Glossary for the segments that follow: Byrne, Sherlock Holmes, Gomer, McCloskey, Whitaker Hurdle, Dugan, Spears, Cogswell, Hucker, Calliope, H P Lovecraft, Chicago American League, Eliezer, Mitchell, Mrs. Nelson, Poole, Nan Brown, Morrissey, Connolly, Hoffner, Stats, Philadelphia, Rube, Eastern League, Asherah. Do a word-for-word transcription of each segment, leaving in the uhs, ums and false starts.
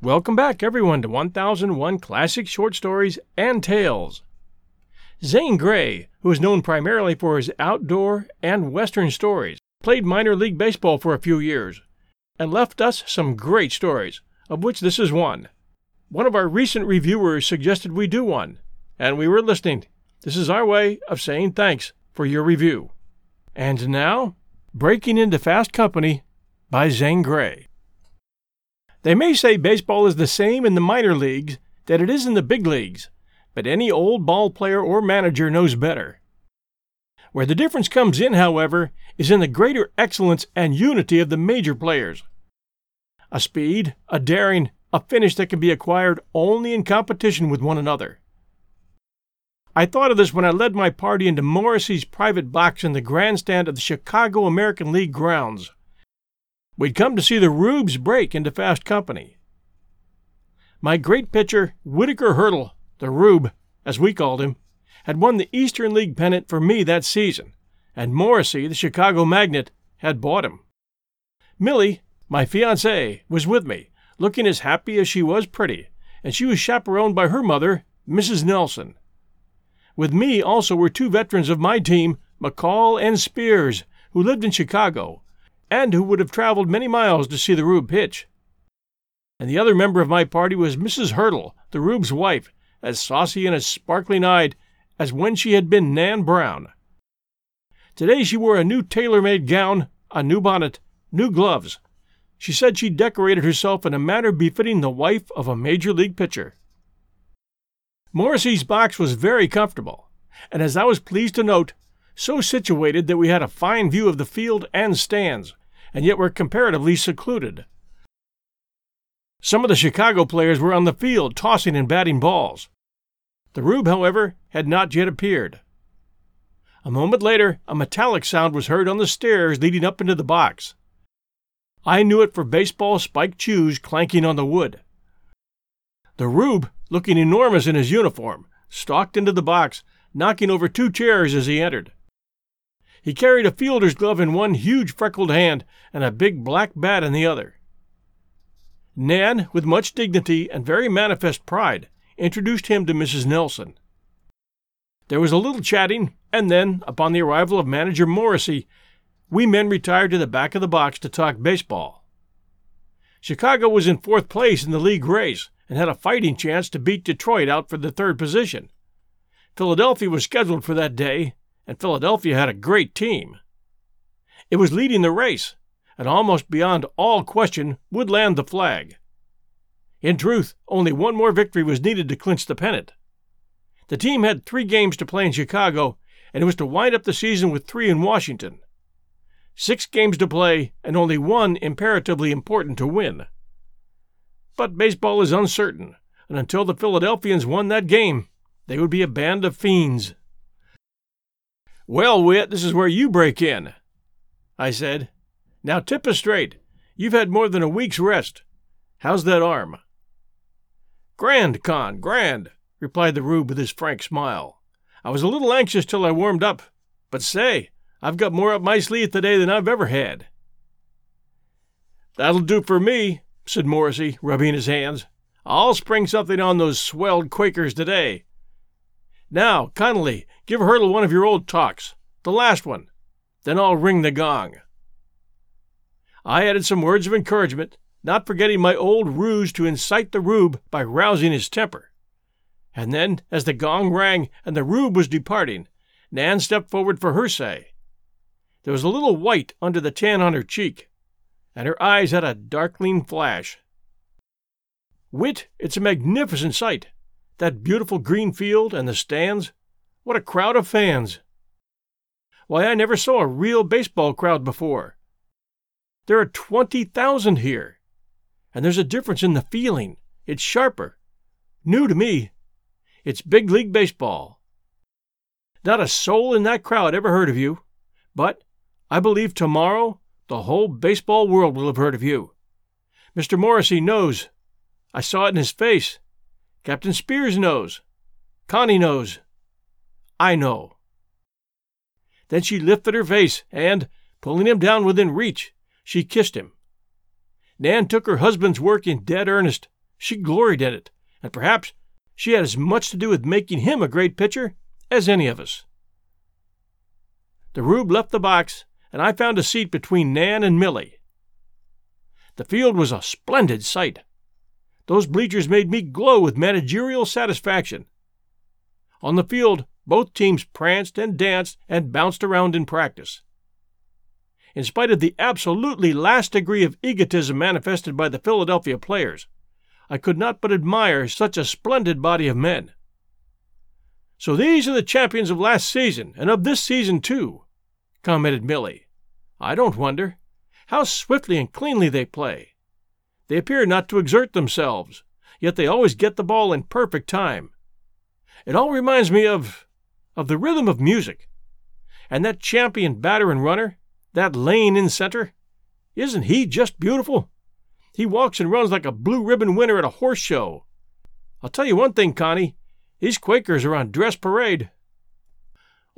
Welcome back, everyone, to one thousand one Classic Short Stories and Tales. Zane Gray, who is known primarily for his outdoor and western stories, played minor league baseball for a few years, and left us some great stories, of which this is one. One of our recent reviewers suggested we do one, and we were listening. This is our way of saying thanks for your review. And now, Breaking into Fast Company by Zane Gray. They may say baseball is the same in the minor leagues that it is in the big leagues, but any old ball player or manager knows better. Where the difference comes in, however, is in the greater excellence and unity of the major players. A speed, a daring, a finish that can be acquired only in competition with one another. I thought of this when I led my party into Morrissey's private box in the grandstand of the Chicago American League grounds. We'd come to see the Rubes break into Fast Company. My great pitcher, Whitaker Hurdle, the Rube, as we called him, had won the Eastern League pennant for me that season, and Morrissey, the Chicago Magnet, had bought him. Millie, my fiancée, was with me, looking as happy as she was pretty, and she was chaperoned by her mother, Missus Nelson. With me also were two veterans of my team, McCall and Spears, who lived in Chicago, and who would have traveled many miles to see the Rube pitch. And the other member of my party was Missus Hurdle, the Rube's wife, as saucy and as sparkling-eyed as when she had been Nan Brown. Today she wore a new tailor-made gown, a new bonnet, new gloves. She said she decorated herself in a manner befitting the wife of a major league pitcher. Morrissey's box was very comfortable, and as I was pleased to note, so situated that we had a fine view of the field and stands, and yet were comparatively secluded. Some of the Chicago players were on the field tossing and batting balls. The Rube, however, had not yet appeared. A moment later, a metallic sound was heard on the stairs leading up into the box. I knew it for baseball spiked shoes clanking on the wood. The Rube, looking enormous in his uniform, stalked into the box, knocking over two chairs as he entered. He carried a fielder's glove in one huge freckled hand and a big black bat in the other. Nan, with much dignity and very manifest pride, introduced him to Missus Nelson. There was a little chatting, and then, upon the arrival of Manager Morrissey, we men retired to the back of the box to talk baseball. Chicago was in fourth place in the league race and had a fighting chance to beat Detroit out for the third position. Philadelphia was scheduled for that day, and Philadelphia had a great team. It was leading the race, and almost beyond all question would land the flag. In truth, only one more victory was needed to clinch the pennant. The team had three games to play in Chicago, and it was to wind up the season with three in Washington. Six games to play, and only one imperatively important to win. But baseball is uncertain, and until the Philadelphians won that game, they would be a band of fiends. "Well, Whit, this is where you break in," I said. "Now tip us straight. You've had more than a week's rest. How's that arm?" "Grand, Con, grand," replied the Rube with his frank smile. "I was a little anxious till I warmed up. But say, I've got more up my sleeve today than I've ever had." "That'll do for me," said Morrissey, rubbing his hands. "I'll spring something on those swelled Quakers today. Now, Connolly, give Hurdle one of your old talks, the last one. Then I'll ring the gong." I added some words of encouragement, not forgetting my old ruse to incite the Rube by rousing his temper. And then, as the gong rang and the Rube was departing, Nan stepped forward for her say. There was a little white under the tan on her cheek, and her eyes had a darkling flash. "Wit, it's a magnificent sight. That beautiful green field and the stands. What a crowd of fans. Why, I never saw a real baseball crowd before. There are twenty thousand here. And there's a difference in the feeling. It's sharper. New to me. It's big league baseball. Not a soul in that crowd ever heard of you. But I believe tomorrow the whole baseball world will have heard of you. Mister Morrissey knows. I saw it in his face. Captain Spears knows. Connie knows. I know." Then she lifted her face and, pulling him down within reach, she kissed him. Nan took her husband's work in dead earnest. She gloried in it, and perhaps she had as much to do with making him a great pitcher as any of us. The Rube left the box, and I found a seat between Nan and Millie. The field was a splendid sight. Those bleachers made me glow with managerial satisfaction. On the field, both teams pranced and danced and bounced around in practice. In spite of the absolutely last degree of egotism manifested by the Philadelphia players, I could not but admire such a splendid body of men. "So these are the champions of last season, and of this season too," commented Millie. "I don't wonder. How swiftly and cleanly they play. They appear not to exert themselves, yet they always get the ball in perfect time. It all reminds me of, of the rhythm of music. And that champion batter and runner, that Lane in center, isn't he just beautiful? He walks and runs like a blue ribbon winner at a horse show. I'll tell you one thing, Connie, these Quakers are on dress parade."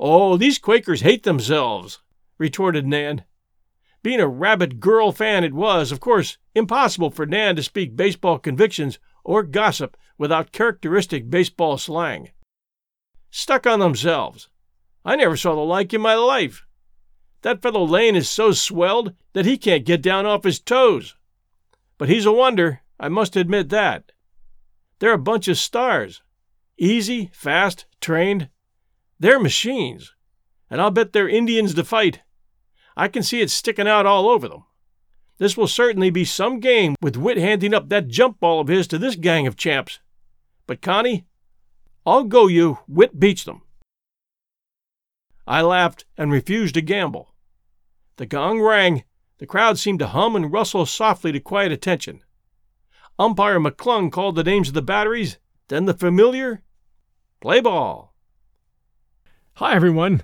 "Oh, these Quakers hate themselves," retorted Nan. Being a rabid girl fan, it was, of course, impossible for Nan to speak baseball convictions or gossip without characteristic baseball slang. "Stuck on themselves. I never saw the like in my life. That fellow Lane is so swelled that he can't get down off his toes. But he's a wonder, I must admit that. They're a bunch of stars. Easy, fast, trained. They're machines. And I'll bet they're Indians to fight. I can see it sticking out all over them. This will certainly be some game with Witt handing up that jump ball of his to this gang of champs. But, Connie, I'll go you Witt beats them." I laughed and refused to gamble. The gong rang. The crowd seemed to hum and rustle softly to quiet attention. Umpire McClung called the names of the batteries, then the familiar, "Play ball." "Hi, everyone.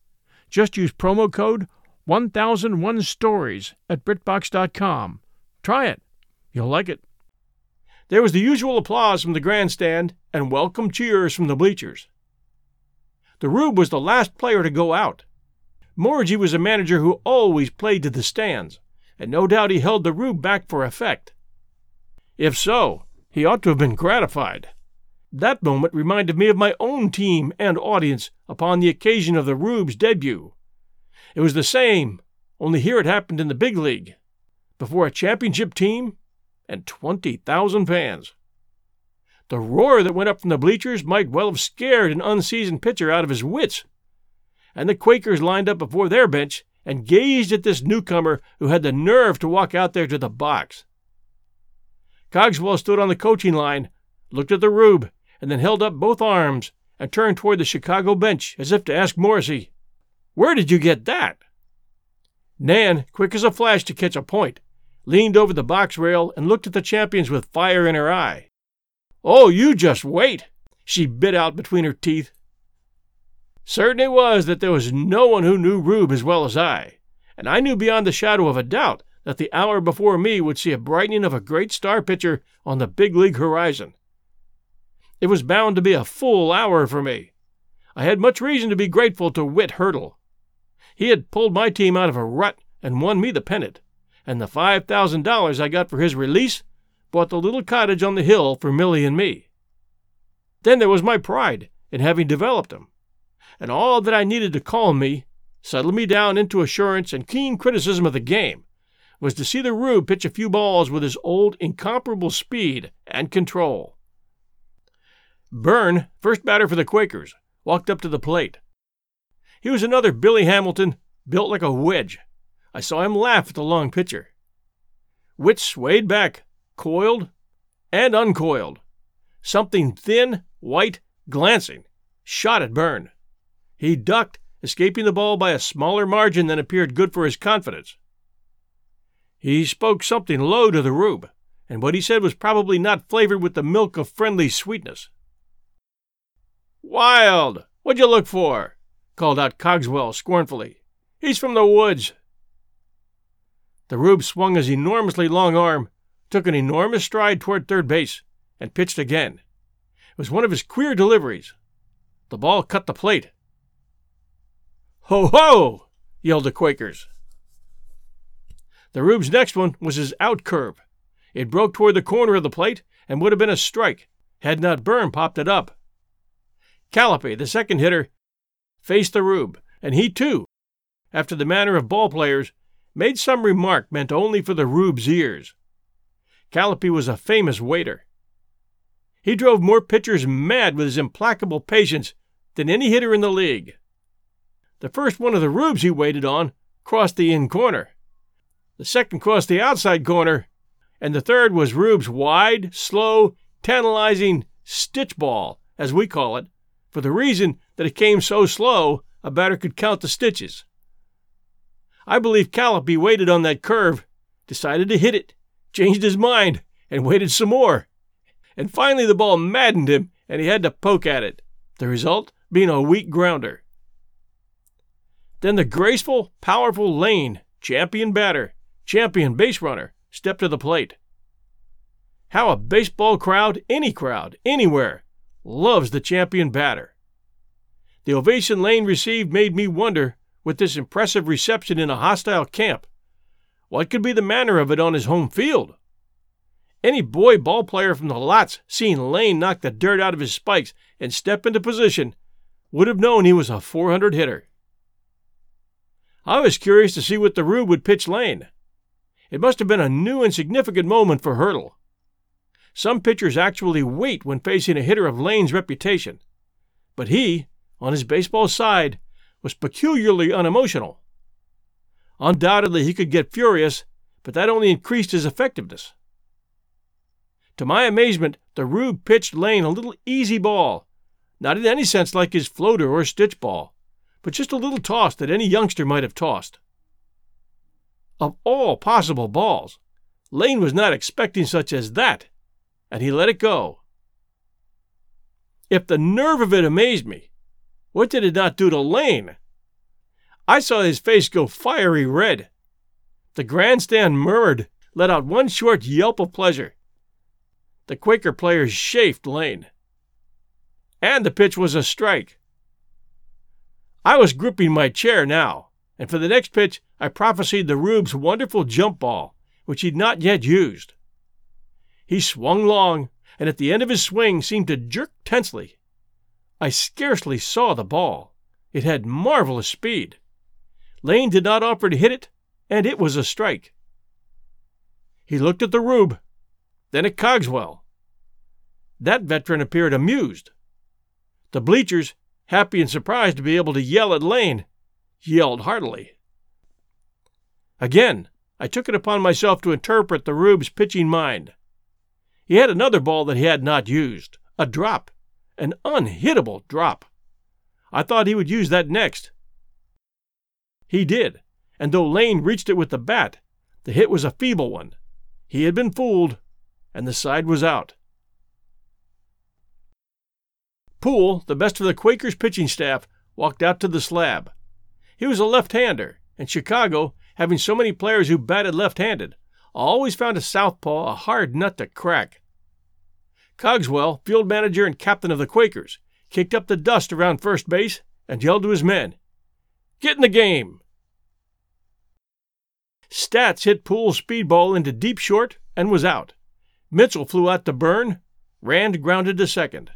Just use promo code one thousand one stories at BritBox dot com. Try it. You'll like it. There was the usual applause from the grandstand and welcome cheers from the bleachers. The Rube was the last player to go out. Morrissey was a manager who always played to the stands, and no doubt he held the Rube back for effect. If so, he ought to have been gratified. That moment reminded me of my own team and audience upon the occasion of the Rube's debut. It was the same, only here it happened in the big league, before a championship team and twenty thousand fans. The roar that went up from the bleachers might well have scared an unseasoned pitcher out of his wits. And the Quakers lined up before their bench and gazed at this newcomer who had the nerve to walk out there to the box. Cogswell stood on the coaching line, looked at the Rube, and then held up both arms and turned toward the Chicago bench as if to ask Morrissey, "Where did you get that?" Nan, quick as a flash to catch a point, leaned over the box rail and looked at the champions with fire in her eye. "Oh, you just wait," she bit out between her teeth. Certain it was that there was no one who knew Rube as well as I, and I knew beyond the shadow of a doubt that the hour before me would see a brightening of a great star pitcher on the big league horizon. It was bound to be a full hour for me. I had much reason to be grateful to Whit Hurdle. He had pulled my team out of a rut and won me the pennant, and the five thousand dollars I got for his release bought the little cottage on the hill for Millie and me. Then there was my pride in having developed him, and all that I needed to calm me, settle me down into assurance and keen criticism of the game, was to see the Rube pitch a few balls with his old incomparable speed and control. Byrne, first batter for the Quakers, walked up to the plate. He was another Billy Hamilton, built like a wedge. I saw him laugh at the long pitcher. Whit swayed back, coiled and uncoiled. Something thin, white, glancing, shot at Byrne. He ducked, escaping the ball by a smaller margin than appeared good for his confidence. He spoke something low to the Rube, and what he said was probably not flavored with the milk of friendly sweetness. "Wild! What'd you look for?" called out Cogswell scornfully. "He's from the woods." The Rube swung his enormously long arm, took an enormous stride toward third base, and pitched again. It was one of his queer deliveries. The ball cut the plate. "Ho, ho!" yelled the Quakers. The Rube's next one was his out curve. It broke toward the corner of the plate and would have been a strike had not Byrne popped it up. Calliope, the second hitter, faced the Rube, and he too, after the manner of ball players, made some remark meant only for the Rube's ears. Calliope was a famous waiter. He drove more pitchers mad with his implacable patience than any hitter in the league. The first one of the Rubes he waited on crossed the in corner. The second crossed the outside corner, and the third was Rube's wide, slow, tantalizing stitch ball, as we call it, for the reason that it came so slow a batter could count the stitches. I believe Calliope waited on that curve, decided to hit it, changed his mind, and waited some more. And finally the ball maddened him, and he had to poke at it, the result being a weak grounder. Then the graceful, powerful Lane, champion batter, champion base runner, stepped to the plate. How a baseball crowd, any crowd, anywhere, loves the champion batter. The ovation Lane received made me wonder, with this impressive reception in a hostile camp, what could be the manner of it on his home field? Any boy ball player from the lots seeing Lane knock the dirt out of his spikes and step into position would have known he was a four hundred hitter. I was curious to see what the Rube would pitch Lane. It must have been a new and significant moment for Hurdle. Some pitchers actually wait when facing a hitter of Lane's reputation, but he, on his baseball side, was peculiarly unemotional. Undoubtedly he could get furious, but that only increased his effectiveness. To my amazement, the Rube pitched Lane a little easy ball, not in any sense like his floater or stitch ball, but just a little toss that any youngster might have tossed. Of all possible balls, Lane was not expecting such as that, and he let it go. If the nerve of it amazed me, what did it not do to Lane? I saw his face go fiery red. The grandstand murmured, let out one short yelp of pleasure. The Quaker players chafed Lane. And the pitch was a strike. I was gripping my chair now, and for the next pitch I prophesied the Rube's wonderful jump ball, which he'd not yet used. He swung long, and at the end of his swing seemed to jerk tensely. I scarcely saw the ball. It had marvelous speed. Lane did not offer to hit it, and it was a strike. He looked at the Rube, then at Cogswell. That veteran appeared amused. The bleachers, happy and surprised to be able to yell at Lane, yelled heartily. Again, I took it upon myself to interpret the Rube's pitching mind. He had another ball that he had not used, a drop, an unhittable drop. I thought he would use that next. He did, and though Lane reached it with the bat, the hit was a feeble one. He had been fooled, and the side was out. Poole, the best of the Quakers' pitching staff, walked out to the slab. He was a left-hander, and Chicago, having so many players who batted left-handed, always found a southpaw a hard nut to crack. Cogswell, field manager and captain of the Quakers, kicked up the dust around first base and yelled to his men, "Get in the game!" Stats hit Poole's speedball into deep short and was out. Mitchell flew out to Byrne. Rand grounded to second.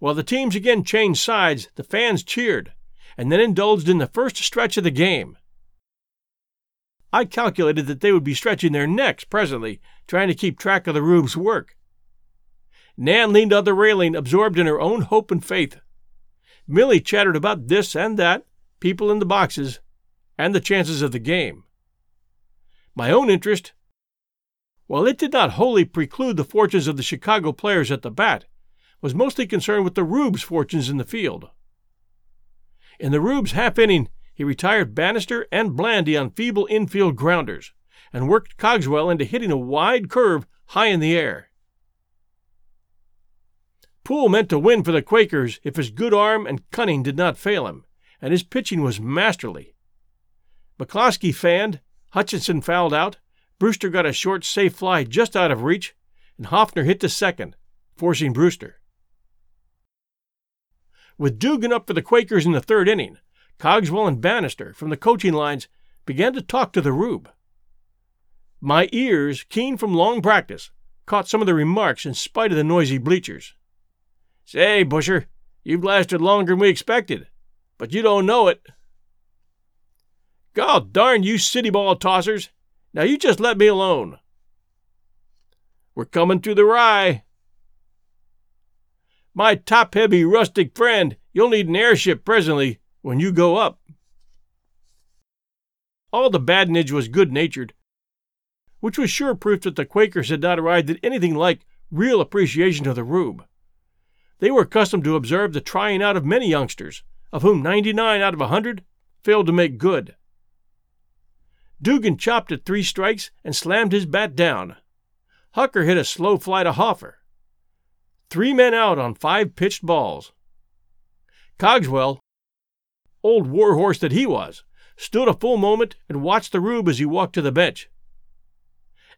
While the teams again changed sides, the fans cheered, and then indulged in the first stretch of the game. I calculated that they would be stretching their necks presently, trying to keep track of the Rube's work. Nan leaned on the railing, absorbed in her own hope and faith. Millie chattered about this and that, people in the boxes, and the chances of the game. My own interest, while it did not wholly preclude the fortunes of the Chicago players at the bat, was mostly concerned with the Rube's fortunes in the field. In the Rube's half inning, he retired Bannister and Blandy on feeble infield grounders, and worked Cogswell into hitting a wide curve high in the air. Poole meant to win for the Quakers if his good arm and cunning did not fail him, and his pitching was masterly. McCloskey fanned, Hutchinson fouled out, Brewster got a short safe fly just out of reach, and Hoffner hit to second, forcing Brewster. With Dugan up for the Quakers in the third inning, Cogswell and Bannister, from the coaching lines, began to talk to the Rube. My ears, keen from long practice, caught some of the remarks in spite of the noisy bleachers. "Say, Busher, you've lasted longer than we expected, but you don't know it." "God darn you city ball tossers! Now you just let me alone." "We're coming through the rye." "My top-heavy rustic friend, you'll need an airship presently when you go up." All the badinage was good-natured, which was sure proof that the Quakers had not arrived at anything like real appreciation of the Rube. They were accustomed to observe the trying out of many youngsters, of whom ninety-nine out of a hundred failed to make good. Dugan chopped at three strikes and slammed his bat down. Hucker hit a slow fly to Hoffner. Three men out on five pitched balls. Cogswell, old warhorse that he was, stood a full moment and watched the Rube as he walked to the bench.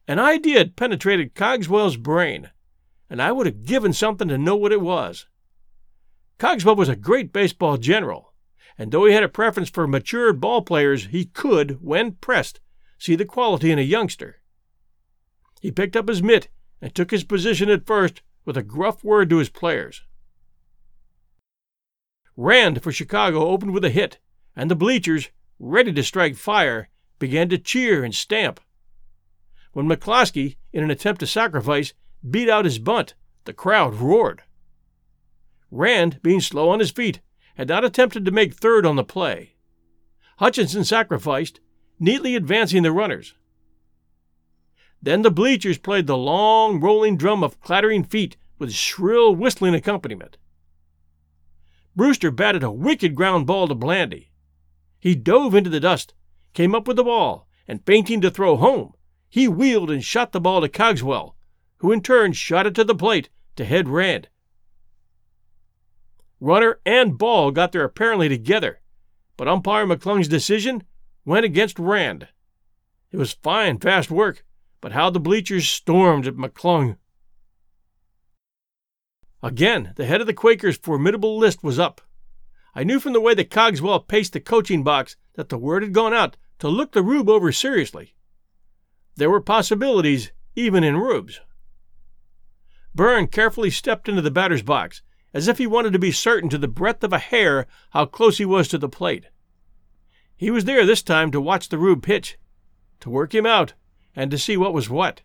An idea had penetrated Cogswell's brain, and I would have given something to know what it was. Cogswell was a great baseball general, and though he had a preference for matured ball players, he could, when pressed, see the quality in a youngster. He picked up his mitt and took his position at first with a gruff word to his players. Rand for Chicago opened with a hit, and the bleachers, ready to strike fire, began to cheer and stamp. When McCloskey, in an attempt to sacrifice, beat out his bunt, the crowd roared. Rand, being slow on his feet, had not attempted to make third on the play. Hutchinson sacrificed, neatly advancing the runners. Then the bleachers played the long, rolling drum of clattering feet with shrill whistling accompaniment. Brewster batted a wicked ground ball to Blandy. He dove into the dust, came up with the ball, and feinting to throw home, he wheeled and shot the ball to Cogswell, who in turn shot it to the plate to head Rand. Runner and ball got there apparently together, but umpire McClung's decision went against Rand. It was fine, fast work, but how the bleachers stormed at McClung. Again, the head of the Quakers' formidable list was up. I knew from the way that Cogswell paced the coaching box that the word had gone out to look the Rube over seriously. There were possibilities, even in Rubes. Byrne carefully stepped into the batter's box, as if he wanted to be certain to the breadth of a hair how close he was to the plate. He was there this time to watch the Rube pitch, to work him out, and to see what was what.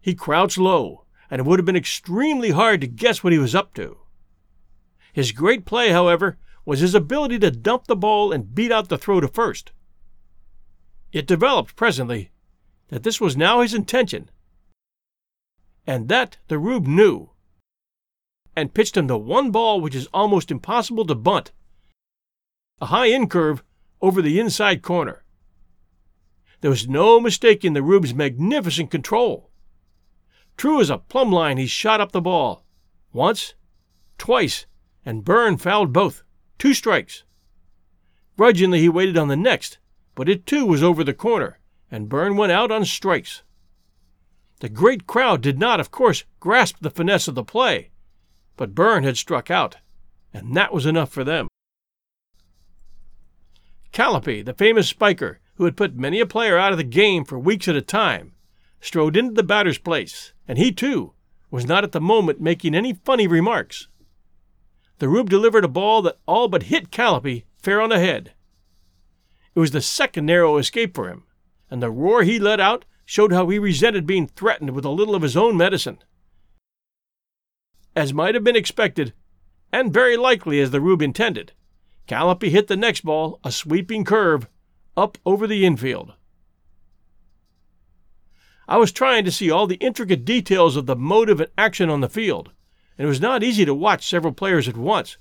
He crouched low, and it would have been extremely hard to guess what he was up to. His great play, however, was his ability to dump the ball and beat out the throw to first. It developed presently that this was now his intention, and that the Rube knew, and pitched him the one ball which is almost impossible to bunt, a high-in curve over the inside corner. There was no mistaking the Rube's magnificent control. True as a plumb line, he shot up the ball, once, twice, and Byrne fouled both, two strikes. Grudgingly he waited on the next, but it too was over the corner, and Byrne went out on strikes. The great crowd did not, of course, grasp the finesse of the play, but Byrne had struck out, and that was enough for them. Calliope, the famous spiker, who had put many a player out of the game for weeks at a time, strode into the batter's place, and he, too, was not at the moment making any funny remarks. The Rube delivered a ball that all but hit Calliope fair on the head. It was the second narrow escape for him, and the roar he let out showed how he resented being threatened with a little of his own medicine. As might have been expected, and very likely as the Rube intended, Calliope hit the next ball, a sweeping curve, up over the infield. I was trying to see all the intricate details of the motive and action on the field, and it was not easy to watch several players at once.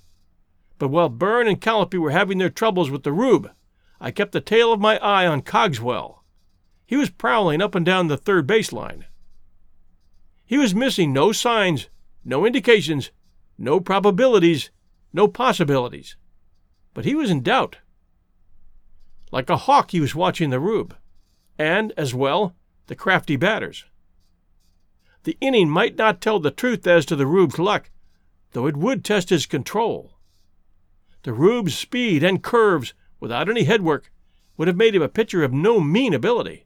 But while Byrne and Calliope were having their troubles with the Rube, I kept the tail of my eye on Cogswell. He was prowling up and down the third baseline. He was missing no signs, no indications, no probabilities, no possibilities. But he was in doubt. Like a hawk he was watching the Rube, and, as well, the crafty batters. The inning might not tell the truth as to the Rube's luck, though it would test his control. The Rube's speed and curves, without any headwork, would have made him a pitcher of no mean ability.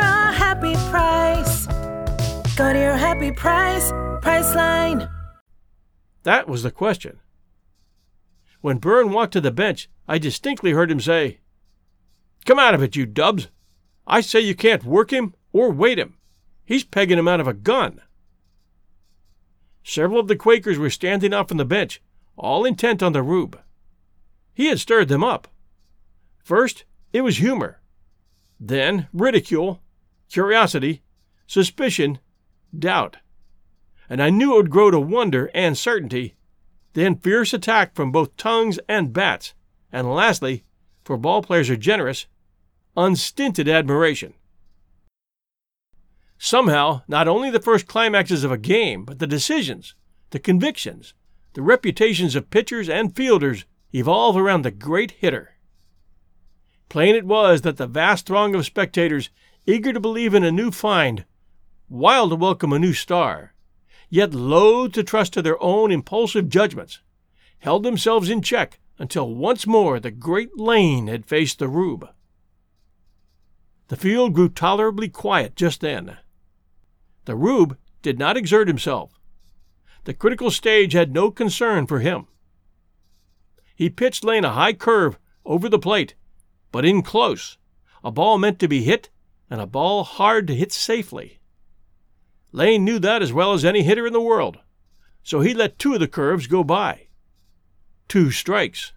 a happy price. Go to your happy price, Priceline. That was the question. When Byrne walked to the bench, I distinctly heard him say, "Come out of it, you dubs. I say you can't work him or wait him. He's pegging him out of a gun." Several of the Quakers were standing up from the bench, all intent on the Rube. He had stirred them up. First, it was humor. Then ridicule, curiosity, suspicion, doubt. And I knew it would grow to wonder and certainty, then fierce attack from both tongues and bats, and lastly, for ball-players are generous, unstinted admiration. Somehow, not only the first climaxes of a game, but the decisions, the convictions, the reputations of pitchers and fielders evolve around the great hitter. Plain it was that the vast throng of spectators, eager to believe in a new find, wild to welcome a new star, yet loath to trust to their own impulsive judgments, held themselves in check until once more the great Lane had faced the Rube. The field grew tolerably quiet just then. The Rube did not exert himself. The critical stage had no concern for him. He pitched Lane a high curve over the plate, but in close, a ball meant to be hit and a ball hard to hit safely. Lane knew that as well as any hitter in the world, so he let two of the curves go by. Two strikes.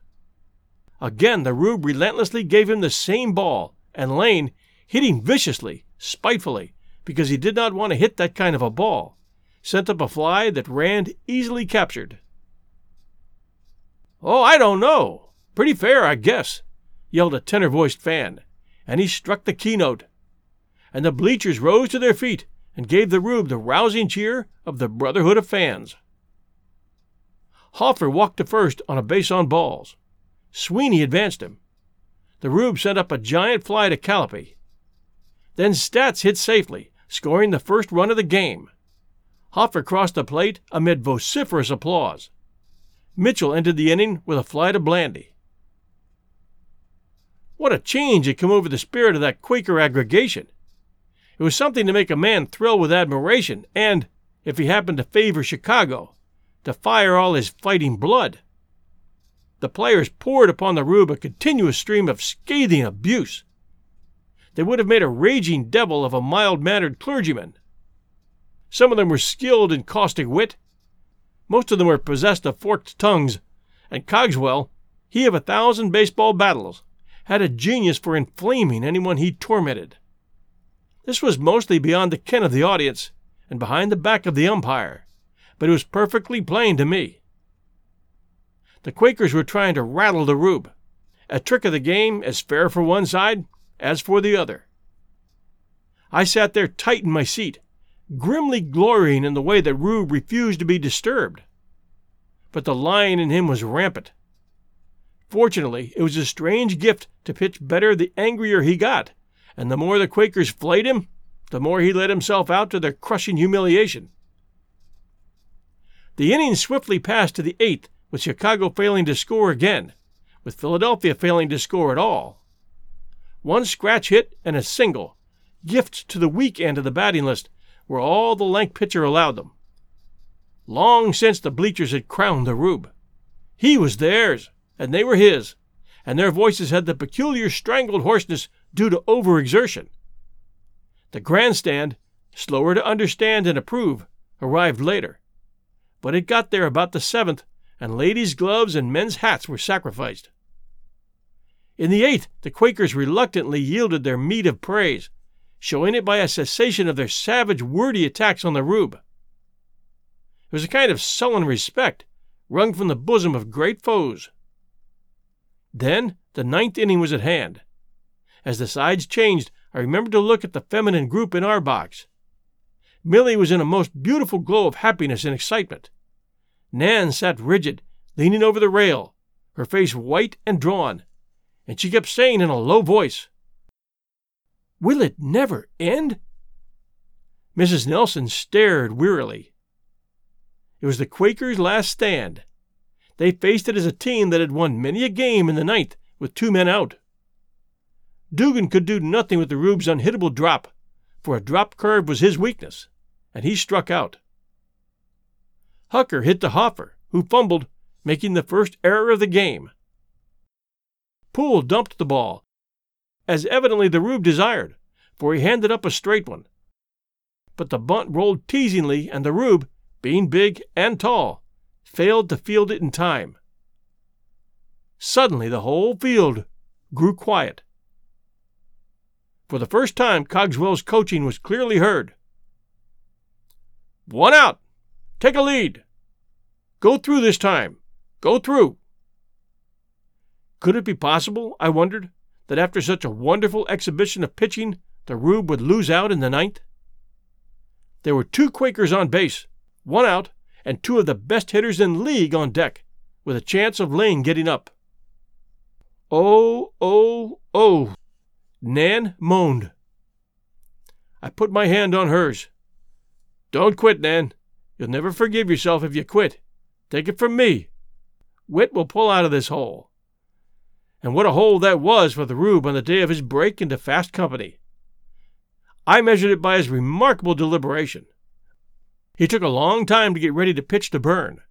Again, the Rube relentlessly gave him the same ball, and Lane, hitting viciously, spitefully, because he did not want to hit that kind of a ball, sent up a fly that Rand easily captured. "Oh, I don't know. Pretty fair, I guess," yelled a tenor-voiced fan, and he struck the keynote. And the bleachers rose to their feet and gave the Rube the rousing cheer of the brotherhood of fans. Hoffner walked to first on a base on balls. Sweeney advanced him. The Rube set up a giant fly to Calliope. Then Stats hit safely, scoring the first run of the game. Hoffner crossed the plate amid vociferous applause. Mitchell ended the inning with a fly to Blandy. What a change had come over the spirit of that Quaker aggregation. It was something to make a man thrill with admiration and, if he happened to favor Chicago, to fire all his fighting blood. The players poured upon the Rube a continuous stream of scathing abuse. They would have made a raging devil of a mild-mannered clergyman. Some of them were skilled in caustic wit. Most of them were possessed of forked tongues, and Cogswell, he of a thousand baseball battles, had a genius for inflaming anyone he tormented. This was mostly beyond the ken of the audience and behind the back of the umpire, but it was perfectly plain to me. The Quakers were trying to rattle the Rube, a trick of the game as fair for one side as for the other. I sat there tight in my seat, grimly glorying in the way that Rube refused to be disturbed. But the lion in him was rampant. Fortunately, it was a strange gift to pitch better the angrier he got, and the more the Quakers flayed him, the more he let himself out to their crushing humiliation. The inning swiftly passed to the eighth, with Chicago failing to score again, with Philadelphia failing to score at all. One scratch hit and a single, gifts to the weak end of the batting list, were all the lank pitcher allowed them. Long since the bleachers had crowned the Rube. He was theirs, and they were his, and their voices had the peculiar strangled hoarseness due to overexertion. The grandstand, slower to understand and approve, arrived later, but it got there about the seventh, and ladies' gloves and men's hats were sacrificed. In the eighth, the Quakers reluctantly yielded their meed of praise, showing it by a cessation of their savage, wordy attacks on the Rube. It was a kind of sullen respect, wrung from the bosom of great foes. Then the ninth inning was at hand. As the sides changed, I remembered to look at the feminine group in our box. Millie was in a most beautiful glow of happiness and excitement. Nan sat rigid, leaning over the rail, her face white and drawn, and she kept saying in a low voice, "Will it never end?" Missus Nelson stared wearily. It was the Quakers' last stand. They faced it as a team that had won many a game in the ninth with two men out. Dugan could do nothing with the Rube's unhittable drop, for a drop curve was his weakness, and he struck out. Hucker hit to Hoffner, who fumbled, making the first error of the game. Poole dumped the ball, as evidently the Rube desired, for he handed up a straight one. But the bunt rolled teasingly, and the Rube, being big and tall, failed to field it in time. Suddenly the whole field grew quiet. For the first time, Cogswell's coaching was clearly heard. "One out! Take a lead. Go through this time. Go through." Could it be possible, I wondered, that after such a wonderful exhibition of pitching, the Rube would lose out in the ninth? There were two Quakers on base, one out, and two of the best hitters in the league on deck, with a chance of Lane getting up. Oh, oh, oh, Nan moaned. I put my hand on hers. "Don't quit, Nan. You'll never forgive yourself if you quit. Take it from me. Wit will pull out of this hole." And what a hole that was for the Rube on the day of his break into fast company. I measured it by his remarkable deliberation. He took a long time to get ready to pitch to Byrne,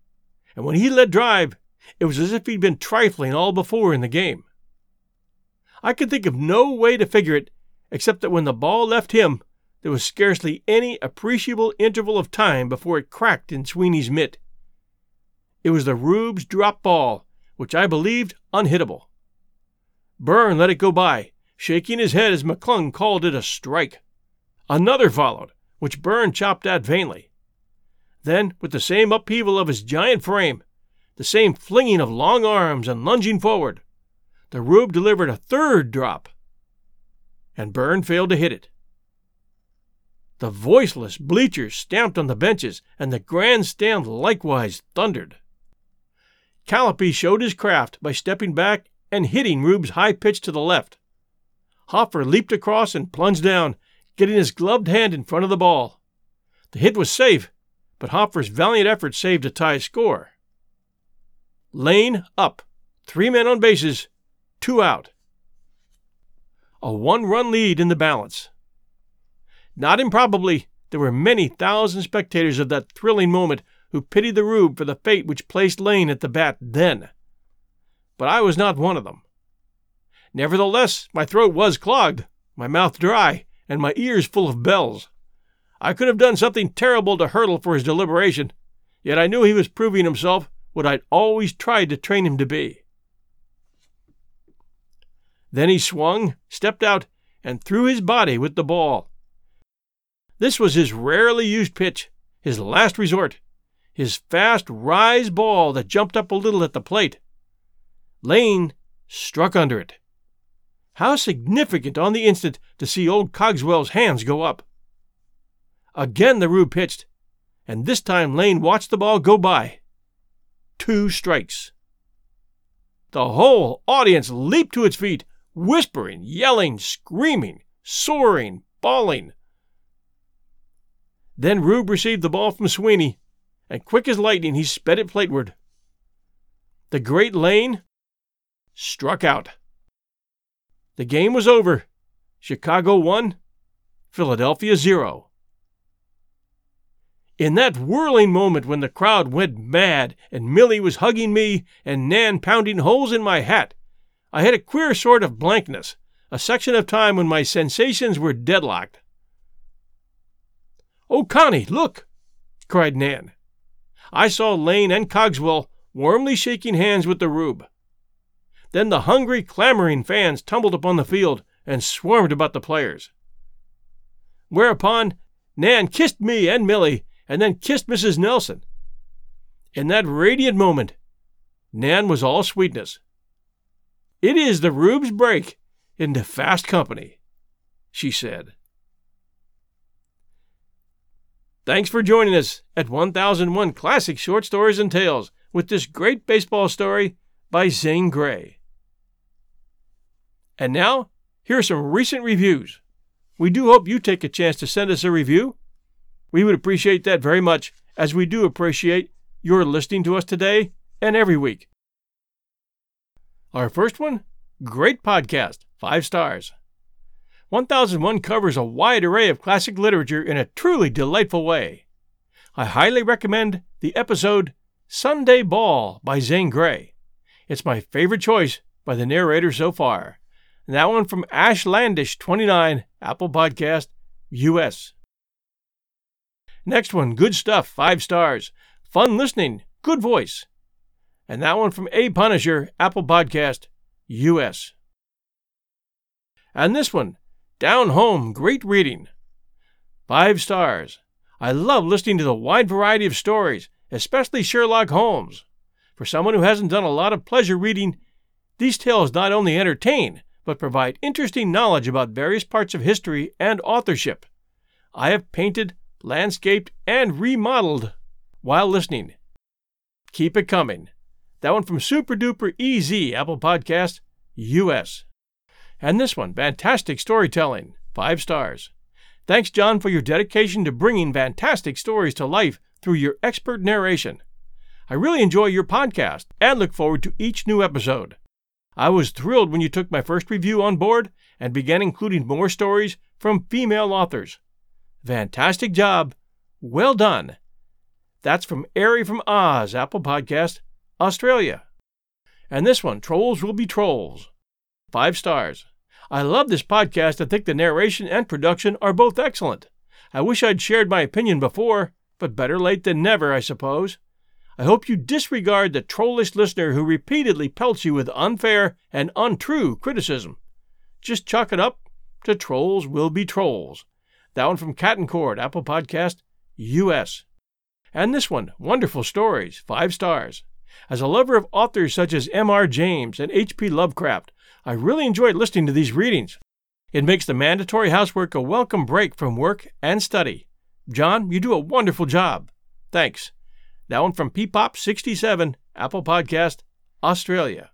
and when he let drive, it was as if he'd been trifling all before in the game. I could think of no way to figure it, except that when the ball left him, there was scarcely any appreciable interval of time before it cracked in Sweeney's mitt. It was the Rube's drop ball, which I believed unhittable. Byrne let it go by, shaking his head as McClung called it a strike. Another followed, which Byrne chopped at vainly. Then, with the same upheaval of his giant frame, the same flinging of long arms and lunging forward, the Rube delivered a third drop, and Byrne failed to hit it. The voiceless bleachers stamped on the benches, and the grandstand likewise thundered. Calliope showed his craft by stepping back and hitting Rube's high pitch to the left. Hoffner leaped across and plunged down, getting his gloved hand in front of the ball. The hit was safe, but Hoffner's valiant effort saved a tie score. Lane up, three men on bases, two out. A one-run lead in the balance. Not improbably, there were many thousand spectators of that thrilling moment who pitied the Rube for the fate which placed Lane at the bat then. But I was not one of them. Nevertheless, my throat was clogged, my mouth dry, and my ears full of bells. I could have done something terrible to hurtle for his deliberation, yet I knew he was proving himself what I'd always tried to train him to be. Then he swung, stepped out, and threw his body with the ball. This was his rarely used pitch, his last resort, his fast rise ball that jumped up a little at the plate. Lane struck under it. How significant on the instant to see old Cogswell's hands go up. Again the Rube pitched, and this time Lane watched the ball go by. Two strikes. The whole audience leaped to its feet, whispering, yelling, screaming, soaring, bawling. Then Rube received the ball from Sweeney, and quick as lightning he sped it plateward. The great Lane struck out. The game was over. Chicago won, Philadelphia zero. In that whirling moment when the crowd went mad and Millie was hugging me and Nan pounding holes in my hat, I had a queer sort of blankness, a section of time when my sensations were deadlocked. "Oh, Connie, look!" cried Nan. I saw Lane and Cogswell warmly shaking hands with the Rube. Then the hungry, clamoring fans tumbled upon the field and swarmed about the players. Whereupon Nan kissed me and Millie, and then kissed Missus Nelson. In that radiant moment, Nan was all sweetness. "It is the Rube's break into fast company," she said. Thanks for joining us at ten oh one Classic Short Stories and Tales with this great baseball story by Zane Gray. And now, here are some recent reviews. We do hope you take a chance to send us a review. We would appreciate that very much, as we do appreciate your listening to us today and every week. Our first one, great podcast, five stars. ten oh one covers a wide array of classic literature in a truly delightful way. I highly recommend the episode Sunday Ball by Zane Gray. It's my favorite choice by the narrator so far. And that one from Ash Landish, twenty-nine, Apple Podcast, U S Next one, good stuff, five stars. Fun listening, good voice. And that one from A Punisher, Apple Podcast, U S And this one, Down Home, great reading. Five stars. I love listening to the wide variety of stories, especially Sherlock Holmes. For someone who hasn't done a lot of pleasure reading, these tales not only entertain, but provide interesting knowledge about various parts of history and authorship. I have painted, landscaped, and remodeled while listening. Keep it coming. That one from Super Duper Easy, Apple Podcast, U S And this one, fantastic storytelling, five stars. Thanks, John, for your dedication to bringing fantastic stories to life through your expert narration. I really enjoy your podcast and look forward to each new episode. I was thrilled when you took my first review on board and began including more stories from female authors. Fantastic job. Well done. That's from Airy from Oz, Apple Podcast, Australia. And this one, Trolls Will Be Trolls. Five stars. I love this podcast and think the narration and production are both excellent. I wish I'd shared my opinion before, but better late than never, I suppose. I hope you disregard the trollish listener who repeatedly pelts you with unfair and untrue criticism. Just chalk it up to Trolls Will Be Trolls. That one from Cat and Cord, Apple Podcast, U S And this one, wonderful stories, five stars. As a lover of authors such as M R James and H P Lovecraft, I really enjoy listening to these readings. It makes the mandatory housework a welcome break from work and study. John, you do a wonderful job. Thanks. That one from Peepop sixty-seven, Apple Podcast, Australia.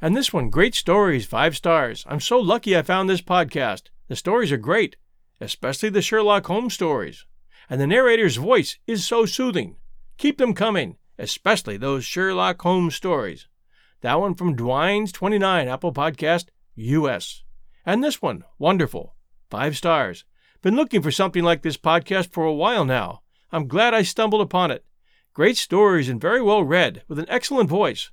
And this one, great stories, five stars. I'm so lucky I found this podcast. The stories are great, especially the Sherlock Holmes stories. And the narrator's voice is so soothing. Keep them coming, especially those Sherlock Holmes stories. That one from Dwine's twenty-nine, Apple Podcast, U S. And this one, wonderful, five stars. Been looking for something like this podcast for a while now. I'm glad I stumbled upon it. Great stories and very well read, with an excellent voice.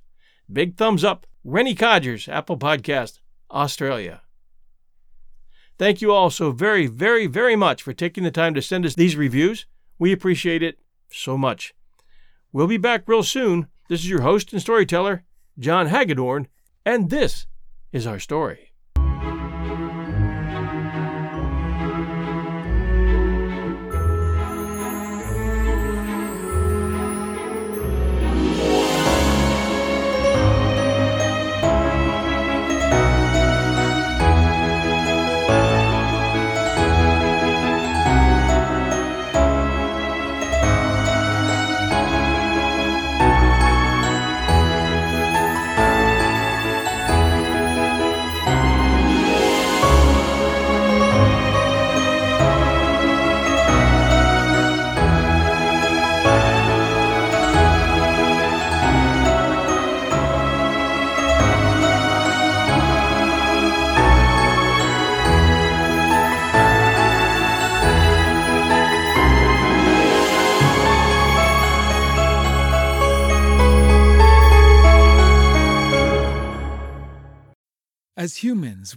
Big thumbs up, Rennie Codgers, Apple Podcast, Australia. Thank you all so very, very, very much for taking the time to send us these reviews. We appreciate it so much. We'll be back real soon. This is your host and storyteller, John Hagedorn, and this is our story. As humans,